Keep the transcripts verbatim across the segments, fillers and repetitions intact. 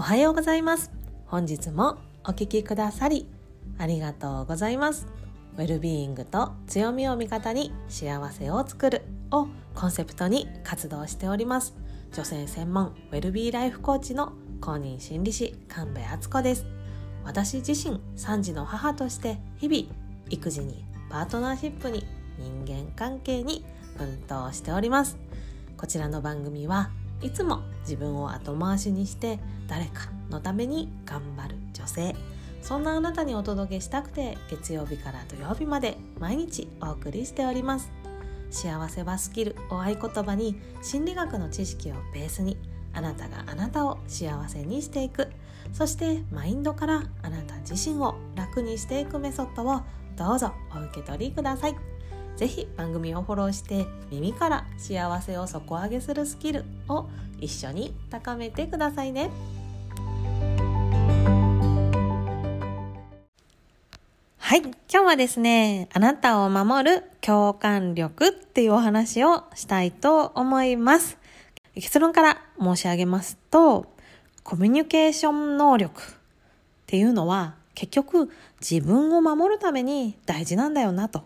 おはようございます。本日もお聞きくださりありがとうございます。ウェルビーイングと強みを味方に幸せを作るをコンセプトに活動しております。女性専門ウェルビーライフコーチの公認心理師神戸敦子です。私自身さんじの母として日々育児にパートナーシップに人間関係に奮闘しております。こちらの番組はいつも自分を後回しにして誰かのために頑張る女性、そんなあなたにお届けしたくて月曜日から土曜日まで毎日お送りしております。幸せはスキルを合言葉に心理学の知識をベースにあなたがあなたを幸せにしていく、そしてマインドからあなた自身を楽にしていくメソッドをどうぞお受け取りください。ぜひ番組をフォローして耳から幸せを底上げするスキルを一緒に高めてくださいね。はい、今日はですね、あなたを守る共感力っていうお話をしたいと思います。結論から申し上げますと、コミュニケーション能力っていうのは結局自分を守るために大事なんだよなと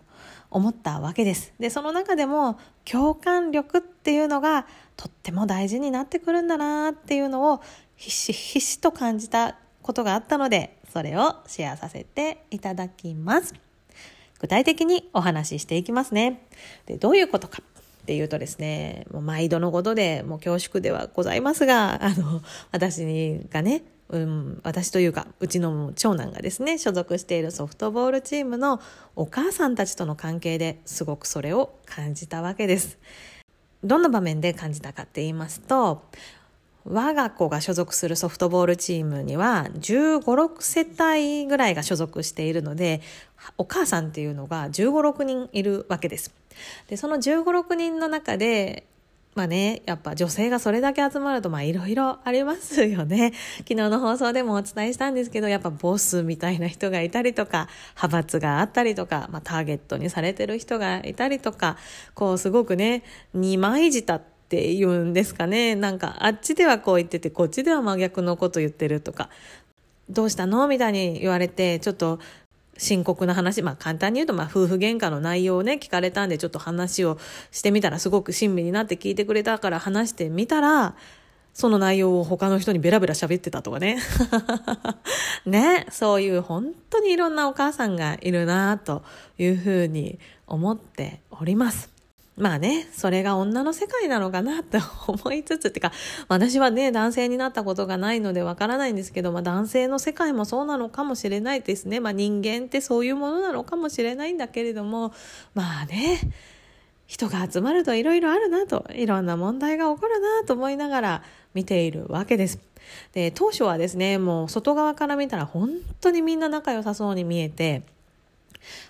思ったわけです。で、その中でも共感力っていうのがとっても大事になってくるんだなっていうのをひしひしと感じたことがあったので、それをシェアさせていただきます。具体的にお話ししていきますね。で、どういうことかっていうとですね、もう毎度のことでもう恐縮ではございますが、あの私がね、うん、私というかうちの長男がですね所属しているソフトボールチームのお母さんたちとの関係ですごくそれを感じたわけです。どんな場面で感じたかって言いますと、我が子が所属するソフトボールチームにはじゅうご、ろくせたいぐらいが所属しているので、お母さんっていうのがじゅうご、ろくにんいるわけです。で、そのじゅうご、ろくにんの中でまあね、やっぱ女性がそれだけ集まるとまあいろいろありますよね。昨日の放送でもお伝えしたんですけど、やっぱボスみたいな人がいたりとか、派閥があったりとか、まあターゲットにされてる人がいたりとか、こうすごくね、二枚舌って言うんですかね。なんかあっちではこう言ってて、こっちでは真逆のこと言ってるとか、どうしたのみたいに言われて、ちょっと深刻な話、まあ簡単に言うと、まあ夫婦喧嘩の内容をね、聞かれたんで、ちょっと話をしてみたら、すごく親身になって聞いてくれたから話してみたら、その内容を他の人にベラベラ喋ってたとかね。ね、そういう本当にいろんなお母さんがいるなというふうに思っております。まあね、それが女の世界なのかなと思いつつ、ってか私はね男性になったことがないのでわからないんですけど、まあ、男性の世界もそうなのかもしれないですね。まあ、人間ってそういうものなのかもしれないんだけれども、まあね、人が集まるといろいろあるなと、いろんな問題が起こるなと思いながら見ているわけです。で、当初はですね、もう外側から見たら本当にみんな仲良さそうに見えて、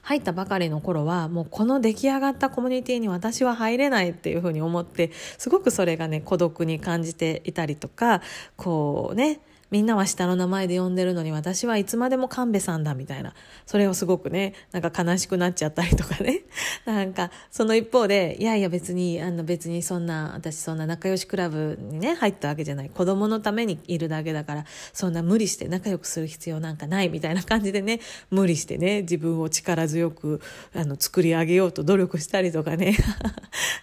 入ったばかりの頃はもうこの出来上がったコミュニティに私は入れないっていうふうに思って、すごくそれがね孤独に感じていたりとか、こうね、みんなは下の名前で呼んでるのに私はいつまでも神戸さんだみたいな、それをすごくね、なんか悲しくなっちゃったりとかね。なんかその一方で、いやいや別にあの別にそんな、私そんな仲良しクラブにね入ったわけじゃない、子供のためにいるだけだから、そんな無理して仲良くする必要なんかないみたいな感じでね、無理してね自分を力強くあの作り上げようと努力したりとかね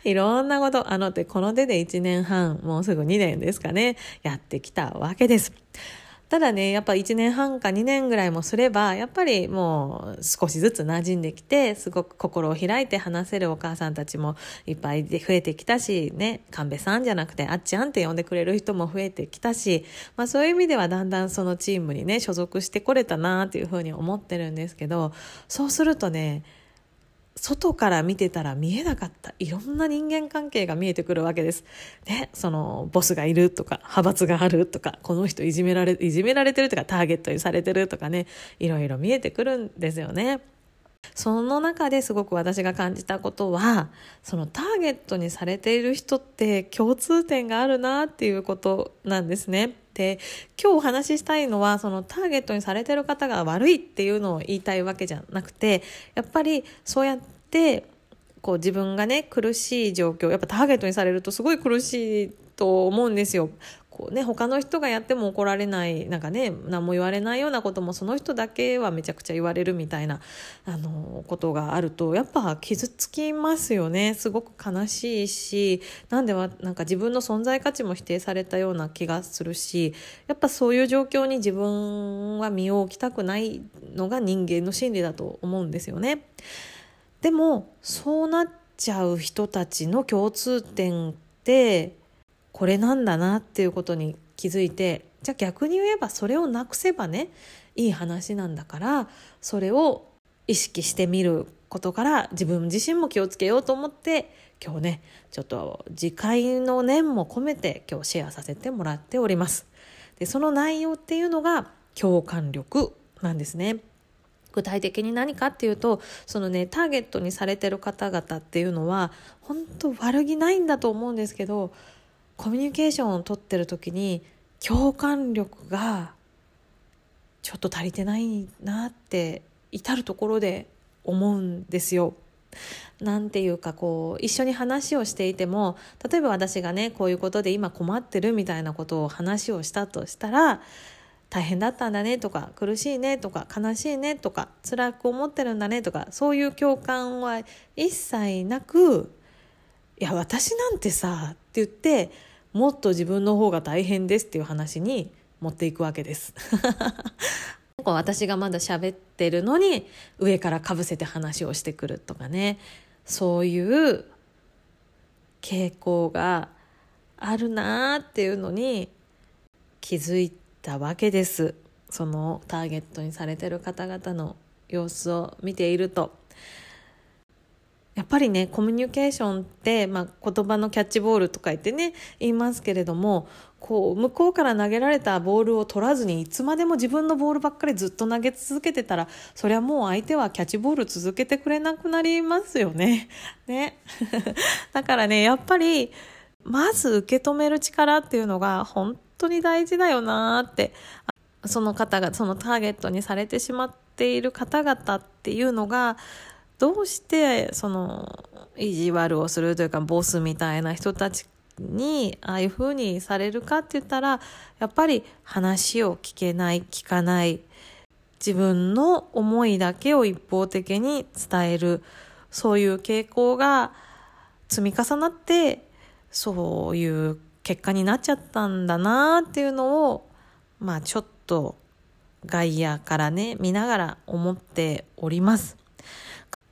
いろんなことあの手この手でいちねんはん、もうすぐにねんですかね、やってきたわけです。ただね、やっぱいちねんはんかにねんぐらいもすれば、やっぱりもう少しずつ馴染んできて、すごく心を開いて話せるお母さんたちもいっぱいで増えてきたしね、神戸さんじゃなくてあっちゃんって呼んでくれる人も増えてきたし、まあそういう意味ではだんだんそのチームにね所属してこれたなっていうふうに思ってるんですけど、そうするとね、外から見てたら見えなかったいろんな人間関係が見えてくるわけです。ね、そのボスがいるとか、派閥があるとか、この人いじめられ、いじめられてるとか、ターゲットにされてるとかね、いろいろ見えてくるんですよね。その中ですごく私が感じたことは、そのターゲットにされている人って共通点があるなっていうことなんですね。で、今日お話ししたいのは、そのターゲットにされている方が悪いっていうのを言いたいわけじゃなくて、やっぱりそうやってこう自分がね苦しい状況、やっぱターゲットにされるとすごい苦しいと思うんですよ。こうね、他の人がやっても怒られない、なんかね、何も言われないようなこともその人だけはめちゃくちゃ言われるみたいなあのことがあると、やっぱ傷つきますよね。すごく悲しいし、なんではなんか自分の存在価値も否定されたような気がするし、やっぱそういう状況に自分は身を置きたくないのが人間の心理だと思うんですよね。でもそうなっちゃう人たちの共通点ってこれなんだなっていうことに気づいて、じゃあ逆に言えばそれをなくせばね、いい話なんだから、それを意識してみることから自分自身も気をつけようと思って、今日ねちょっと次回の念も込めて今日シェアさせてもらっております。でその内容っていうのが共感力なんですね。具体的に何かっていうと、そのねターゲットにされてる方々っていうのは本当悪気ないんだと思うんですけど、コミュニケーションを取ってる時に共感力がちょっと足りてないなって至るところで思うんですよ。なんていうか、こう一緒に話をしていても、例えば私がねこういうことで今困ってるみたいなことを話をしたとしたら、大変だったんだねとか、苦しいねとか、悲しいねとか、辛く思ってるんだねとか、そういう共感は一切なく、いや私なんてさって言ってもっと自分の方が大変ですっていう話に持っていくわけです私がまだ喋ってるのに上からかぶせて話をしてくるとかね、そういう傾向があるなっていうのに気づいてたわけです。そのターゲットにされてる方々の様子を見ていると、やっぱりねコミュニケーションって、まあ、言葉のキャッチボールとか言ってね言いますけれども、こう向こうから投げられたボールを取らずにいつまでも自分のボールばっかりずっと投げ続けてたら、そりゃもう相手はキャッチボール続けてくれなくなりますよね。ねだからね、やっぱりまず受け止める力っていうのが本当本当に大事だよなって、その方がそのターゲットにされてしまっている方々っていうのがどうしてその意地悪をするというか、ボスみたいな人たちにああいう風にされるかって言ったら、やっぱり話を聞けない、聞かない、自分の思いだけを一方的に伝える、そういう傾向が積み重なってそういう結果になっちゃったんだなっていうのを、まあちょっと外野からね見ながら思っております。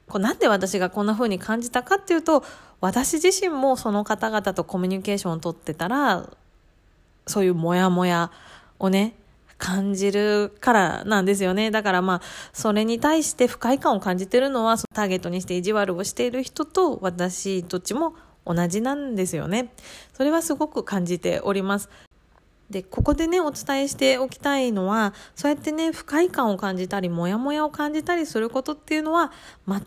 こうなんで私がこんな風に感じたかっていうと、私自身もその方々とコミュニケーションを取ってたらそういうモヤモヤをね感じるからなんですよね。だからまあそれに対して不快感を感じてるのは、そのターゲットにして意地悪をしている人と私どっちも同じなんですよね。それはすごく感じております。でここでねお伝えしておきたいのは、そうやってね不快感を感じたりモヤモヤを感じたりすることっていうのは全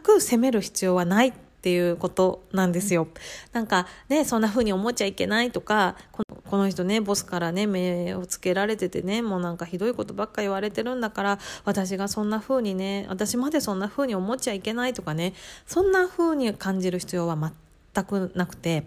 く責める必要はないっていうことなんですよ。なんかねそんな風に思っちゃいけないとか、この、この人ねボスからね目をつけられててね、もうなんかひどいことばっか言われてるんだから、私がそんな風にね、私までそんな風に思っちゃいけないとかね、そんな風に感じる必要は全く全くなくて、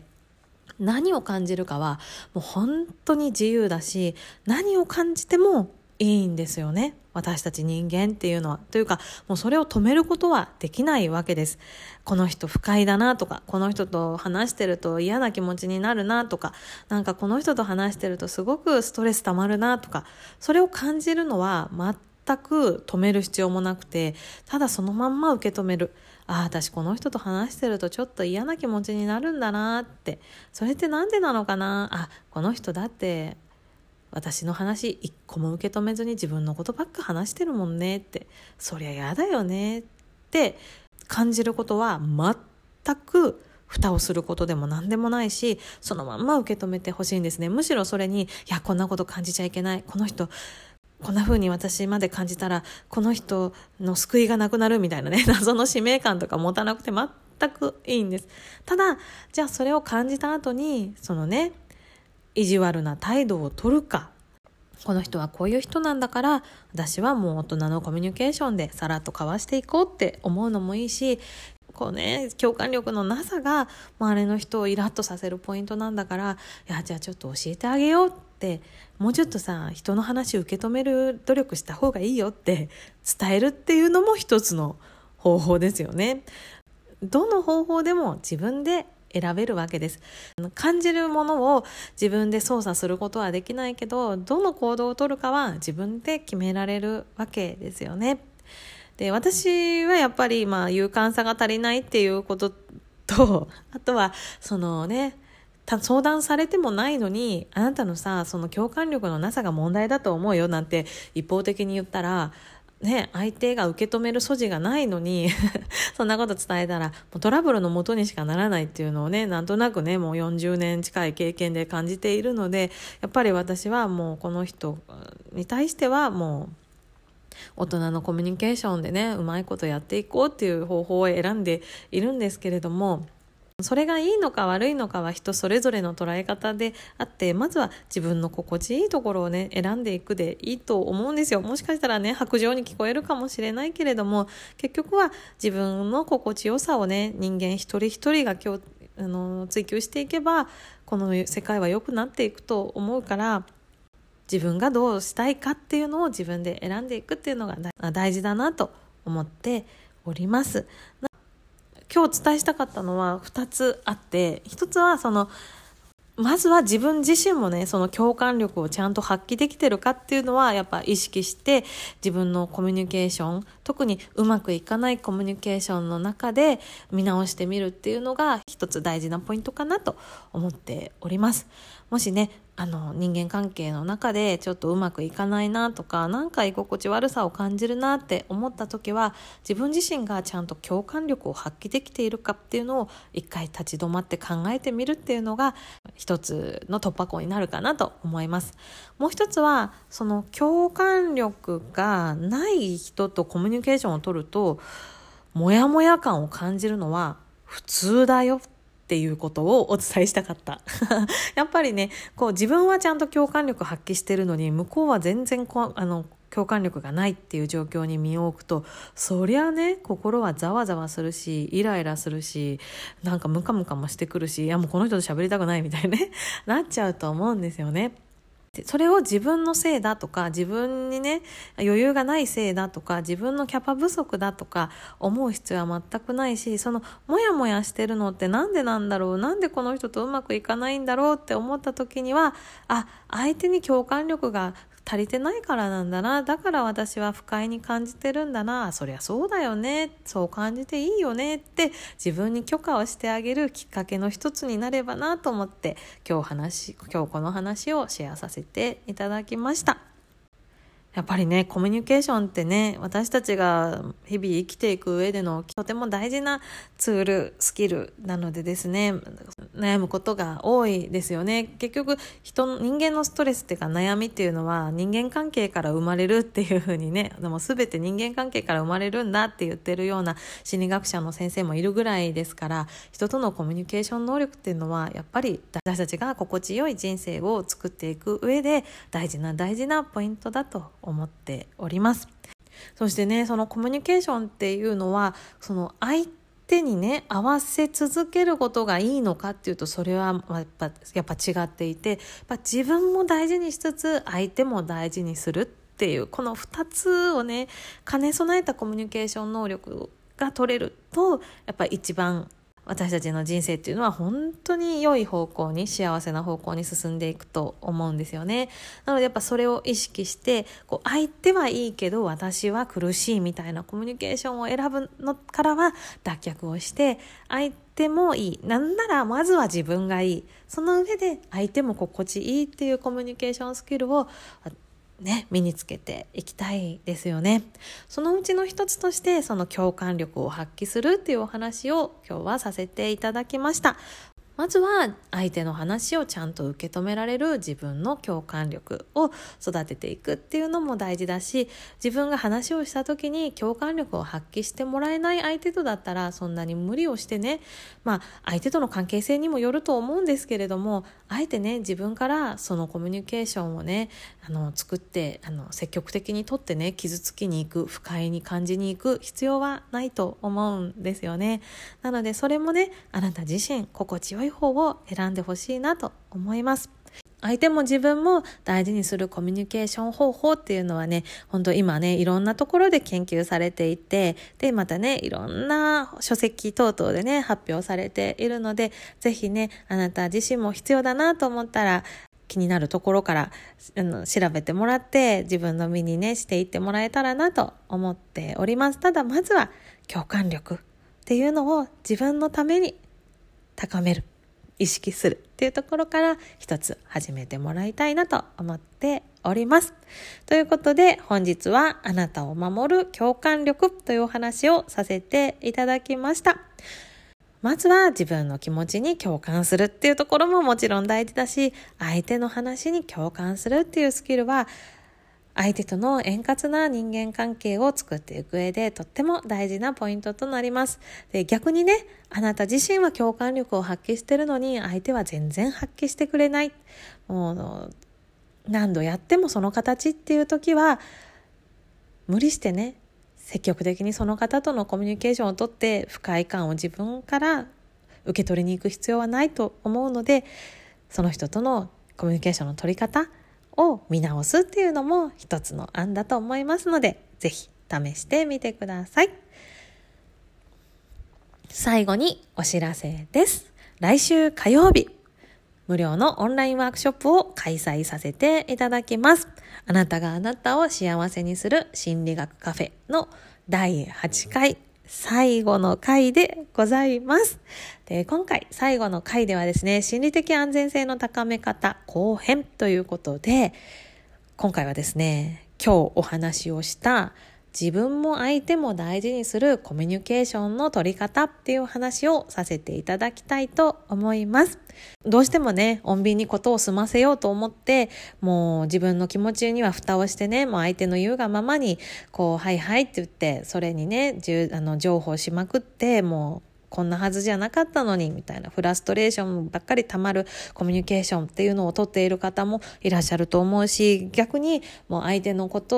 何を感じるかはもう本当に自由だし、何を感じてもいいんですよね、私たち人間っていうのは。というかもうそれを止めることはできないわけです。この人不快だなとか、この人と話してると嫌な気持ちになるなとか、なんかこの人と話してるとすごくストレスたまるなとか、それを感じるのは全く止める必要もなくて、ただそのまんま受け止める。ああ、私この人と話してるとちょっと嫌な気持ちになるんだなって、それってなんでなのかな、あ、この人だって私の話一個も受け止めずに自分のことばっか話してるもんねって、そりゃ嫌だよねって感じることは全く蓋をすることでも何でもないし、そのまんま受け止めてほしいんですね。むしろそれに、いやこんなこと感じちゃいけない、この人こんな風に私まで感じたらこの人の救いがなくなるみたいなね、謎の使命感とか持たなくて全くいいんです。ただじゃあそれを感じた後にそのね意地悪な態度を取るか、この人はこういう人なんだから私はもう大人のコミュニケーションでさらっと交わしていこうって思うのもいいし、こうね、共感力のなさが周りの人をイラッとさせるポイントなんだから、いやじゃあちょっと教えてあげようって、もうちょっとさ人の話を受け止める努力した方がいいよって伝えるっていうのも一つの方法ですよね。どの方法でも自分で選べるわけです。感じるものを自分で操作することはできないけど、どの行動を取るかは自分で決められるわけですよね。で、私はやっぱり、まあ、勇敢さが足りないっていうことと、あとはそのね、相談されてもないのに、あなたのさその共感力のなさが問題だと思うよなんて一方的に言ったらね、相手が受け止める素地がないのにそんなこと伝えたらもうトラブルの元にしかならないっていうのをね、なんとなくね、もうよんじゅうねん近い経験で感じているので、やっぱり私はもうこの人に対してはもう大人のコミュニケーションでね、うまいことやっていこうっていう方法を選んでいるんですけれども、それがいいのか悪いのかは人それぞれの捉え方であって、まずは自分の心地いいところをね選んでいくでいいと思うんですよ。もしかしたらね、白状に聞こえるかもしれないけれども、結局は自分の心地よさをね、人間一人一人が今日あの追求していけばこの世界は良くなっていくと思うから、自分がどうしたいかっていうのを自分で選んでいくっていうのが大事だなと思っております。今日お伝えしたかったのはふたつあって、ひとつはそのまずは自分自身もね、その共感力をちゃんと発揮できてるかっていうのはやっぱ意識して、自分のコミュニケーション、特にうまくいかないコミュニケーションの中で見直してみるっていうのが一つ大事なポイントかなと思っております。もしね、あの人間関係の中でちょっとうまくいかないなとか、なんか居心地悪さを感じるなって思った時は、自分自身がちゃんと共感力を発揮できているかっていうのを一回立ち止まって考えてみるっていうのが一つの突破口になるかなと思います。もう一つはその共感力がない人とコミュニケーションを取るとモヤモヤ感を感じるのは普通だよっていうことをお伝えしたかったやっぱりね、こう自分はちゃんと共感力発揮してるのに、向こうは全然こあの共感力がないっていう状況に身を置くと、そりゃね、心はざわざわするし、イライラするし、なんかムカムカもしてくるし、いやもうこの人と喋りたくないみたいなねなっちゃうと思うんですよね。それを自分のせいだとか、自分にね余裕がないせいだとか、自分のキャパ不足だとか思う必要は全くないし、そのモヤモヤしてるのってなんでなんだろう、なんでこの人とうまくいかないんだろうって思った時には、あ、相手に共感力が足りてないからなんだな、だから私は不快に感じてるんだな、そりゃそうだよね、そう感じていいよねって自分に許可をしてあげるきっかけの一つになればなと思って、今日話今日この話をシェアさせていただきました。やっぱりね、コミュニケーションってね、私たちが日々生きていく上でのとても大事なツール、スキルなのでですね、悩むことが多いですよね。結局人、人間のストレスっていうか悩みっていうのは人間関係から生まれるっていうふうにね、でも全て人間関係から生まれるんだって言ってるような心理学者の先生もいるぐらいですから、人とのコミュニケーション能力っていうのはやっぱり私たちが心地よい人生を作っていく上で大事な大事なポイントだと思っております。そしてね、そのコミュニケーションっていうのは、その相手にね合わせ続けることがいいのかっていうと、それはやっぱ、やっぱ違っていて、やっぱ自分も大事にしつつ相手も大事にするっていう、このふたつをね兼ね備えたコミュニケーション能力が取れると、やっぱ一番私たちの人生っていうのは本当に良い方向に、幸せな方向に進んでいくと思うんですよね。なのでやっぱそれを意識して、こう相手はいいけど私は苦しいみたいなコミュニケーションを選ぶのからは脱却をして、相手もいい、なんならまずは自分がいい、その上で相手も心地いいっていうコミュニケーションスキルをね、身につけていきたいですよね。そのうちの一つとして、その共感力を発揮するっていうお話を今日はさせていただきました。まずは相手の話をちゃんと受け止められる自分の共感力を育てていくっていうのも大事だし、自分が話をした時に共感力を発揮してもらえない相手とだったらそんなに無理をしてね、まあ相手との関係性にもよると思うんですけれども、あえてね自分からそのコミュニケーションをねあの作ってあの積極的に取ってね、傷つきに行く、不快に感じに行く必要はないと思うんですよね。なのでそれもねあなた自身心地よい方を選んでほしいなと思います。相手も自分も大事にするコミュニケーション方法っていうのはね、本当今ねいろんなところで研究されていて、でまたねいろんな書籍等々でね発表されているので、ぜひねあなた自身も必要だなと思ったら気になるところからあの調べてもらって自分の身にねしていってもらえたらなと思っております。ただまずは共感力っていうのを自分のために高める、意識するっていうところから一つ始めてもらいたいなと思っております。ということで本日はあなたを守る共感力というお話をさせていただきました。まずは自分の気持ちに共感するっていうところももちろん大事だし、相手の話に共感するっていうスキルは相手との円滑な人間関係を作っていく上でとっても大事なポイントとなります。で、逆にね、あなた自身は共感力を発揮してるのに相手は全然発揮してくれない。もう何度やってもその形っていう時は無理してね、積極的にその方とのコミュニケーションをとって不快感を自分から受け取りに行く必要はないと思うので、その人とのコミュニケーションの取り方を見直すっていうのも一つの案だと思いますので、ぜひ試してみてください。最後にお知らせです。来週火曜日、無料のオンラインワークショップを開催させていただきます。あなたがあなたを幸せにする心理学カフェのだいはちかい最後の回でございます。で、今回最後の回ではですね、心理的安全性の高め方後編ということで、今回はですね、今日お話をした自分も相手も大事にするコミュニケーションの取り方っていう話をさせていただきたいと思います。どうしてもね、穏便にことを済ませようと思って、もう自分の気持ちには蓋をしてね、もう相手の言うがままに、こう、はいはいって言って、それにね、あの譲歩しまくって、もう、こんなはずじゃなかったのにみたいなフラストレーションばっかりたまるコミュニケーションっていうのを取っている方もいらっしゃると思うし、逆にもう相手のこと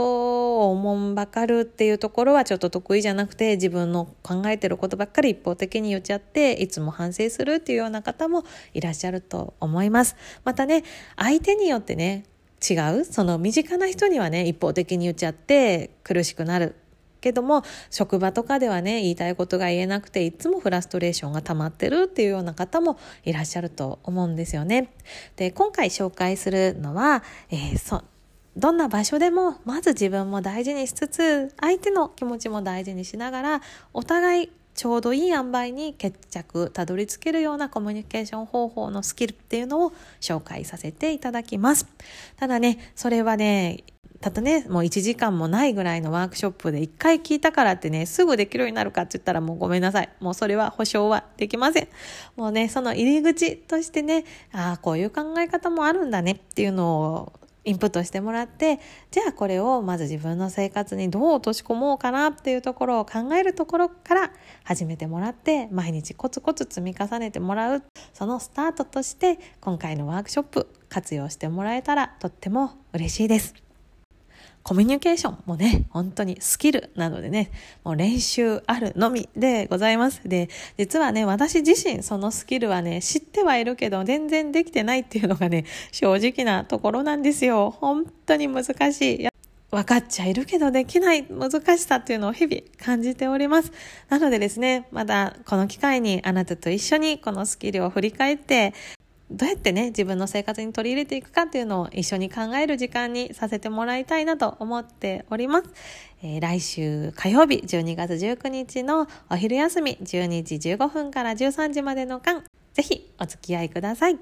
をおもんばかるっていうところはちょっと得意じゃなくて、自分の考えてることばっかり一方的に言っちゃっていつも反省するっていうような方もいらっしゃると思います。またね、相手によってね違う、その身近な人にはね一方的に言っちゃって苦しくなるけども、職場とかではね言いたいことが言えなくていつもフラストレーションが溜まってるっていうような方もいらっしゃると思うんですよね。で、今回紹介するのは、えー、そどんな場所でもまず自分も大事にしつつ相手の気持ちも大事にしながら、お互いちょうどいい塩梅に決着たどり着けるようなコミュニケーション方法のスキルっていうのを紹介させていただきます。ただね、それはねたとね、もういちじかんもないぐらいのワークショップでいっかい聞いたからってね、すぐできるようになるかって言ったらもうごめんなさい。もうそれは保証はできません。もうね、その入り口としてね、ああ、こういう考え方もあるんだねっていうのをインプットしてもらって、じゃあこれをまず自分の生活にどう落とし込もうかなっていうところを考えるところから始めてもらって、毎日コツコツ積み重ねてもらう、そのスタートとして今回のワークショップ活用してもらえたらとっても嬉しいです。コミュニケーションもね、本当にスキルなのでね、もう練習あるのみでございます。で、実はね、私自身そのスキルはね、知ってはいるけど、全然できてないっていうのがね、正直なところなんですよ。本当に難しい。分かっちゃいるけどできない難しさっていうのを日々感じております。なのでですね、まだこの機会にあなたと一緒にこのスキルを振り返って、どうやってね自分の生活に取り入れていくかっていうのを一緒に考える時間にさせてもらいたいなと思っております。えー、来週火曜日じゅうにがつじゅうくにちのお昼休みじゅうにじじゅうごふんからじゅうさんじまでの間、ぜひお付き合いください。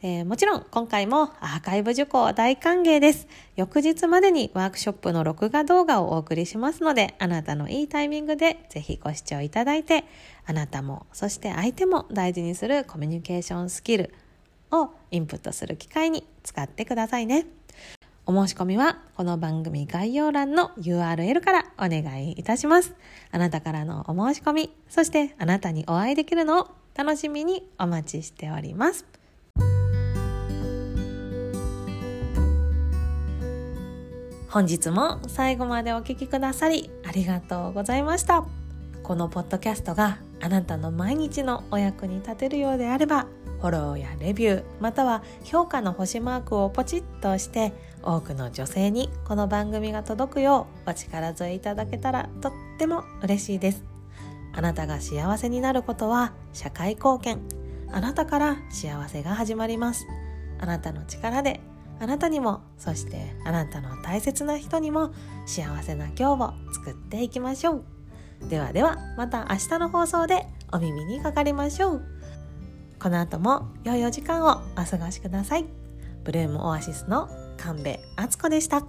で、もちろん今回もアーカイブ受講は大歓迎です。翌日までにワークショップの録画動画をお送りしますので、あなたのいいタイミングでぜひご視聴いただいて、あなたもそして相手も大事にするコミュニケーションスキルをインプットする機会に使ってくださいね。お申し込みはこの番組概要欄の ユーアールエル からお願いいたします。あなたからのお申し込み、そしてあなたにお会いできるのを楽しみにお待ちしております。本日も最後までお聞きくださりありがとうございました。このポッドキャストがあなたの毎日のお役に立てるようであれば、フォローやレビュー、または評価の星マークをポチッと押して多くの女性にこの番組が届くようお力添えいただけたらとっても嬉しいです。あなたが幸せになることは社会貢献。あなたから幸せが始まります。あなたの力であなたにも、そしてあなたの大切な人にも幸せな今日を作っていきましょう。ではではまた明日の放送でお耳にかかりましょう。この後も良いお時間をお過ごしください。ブルームオアシスの神戸敦子でした。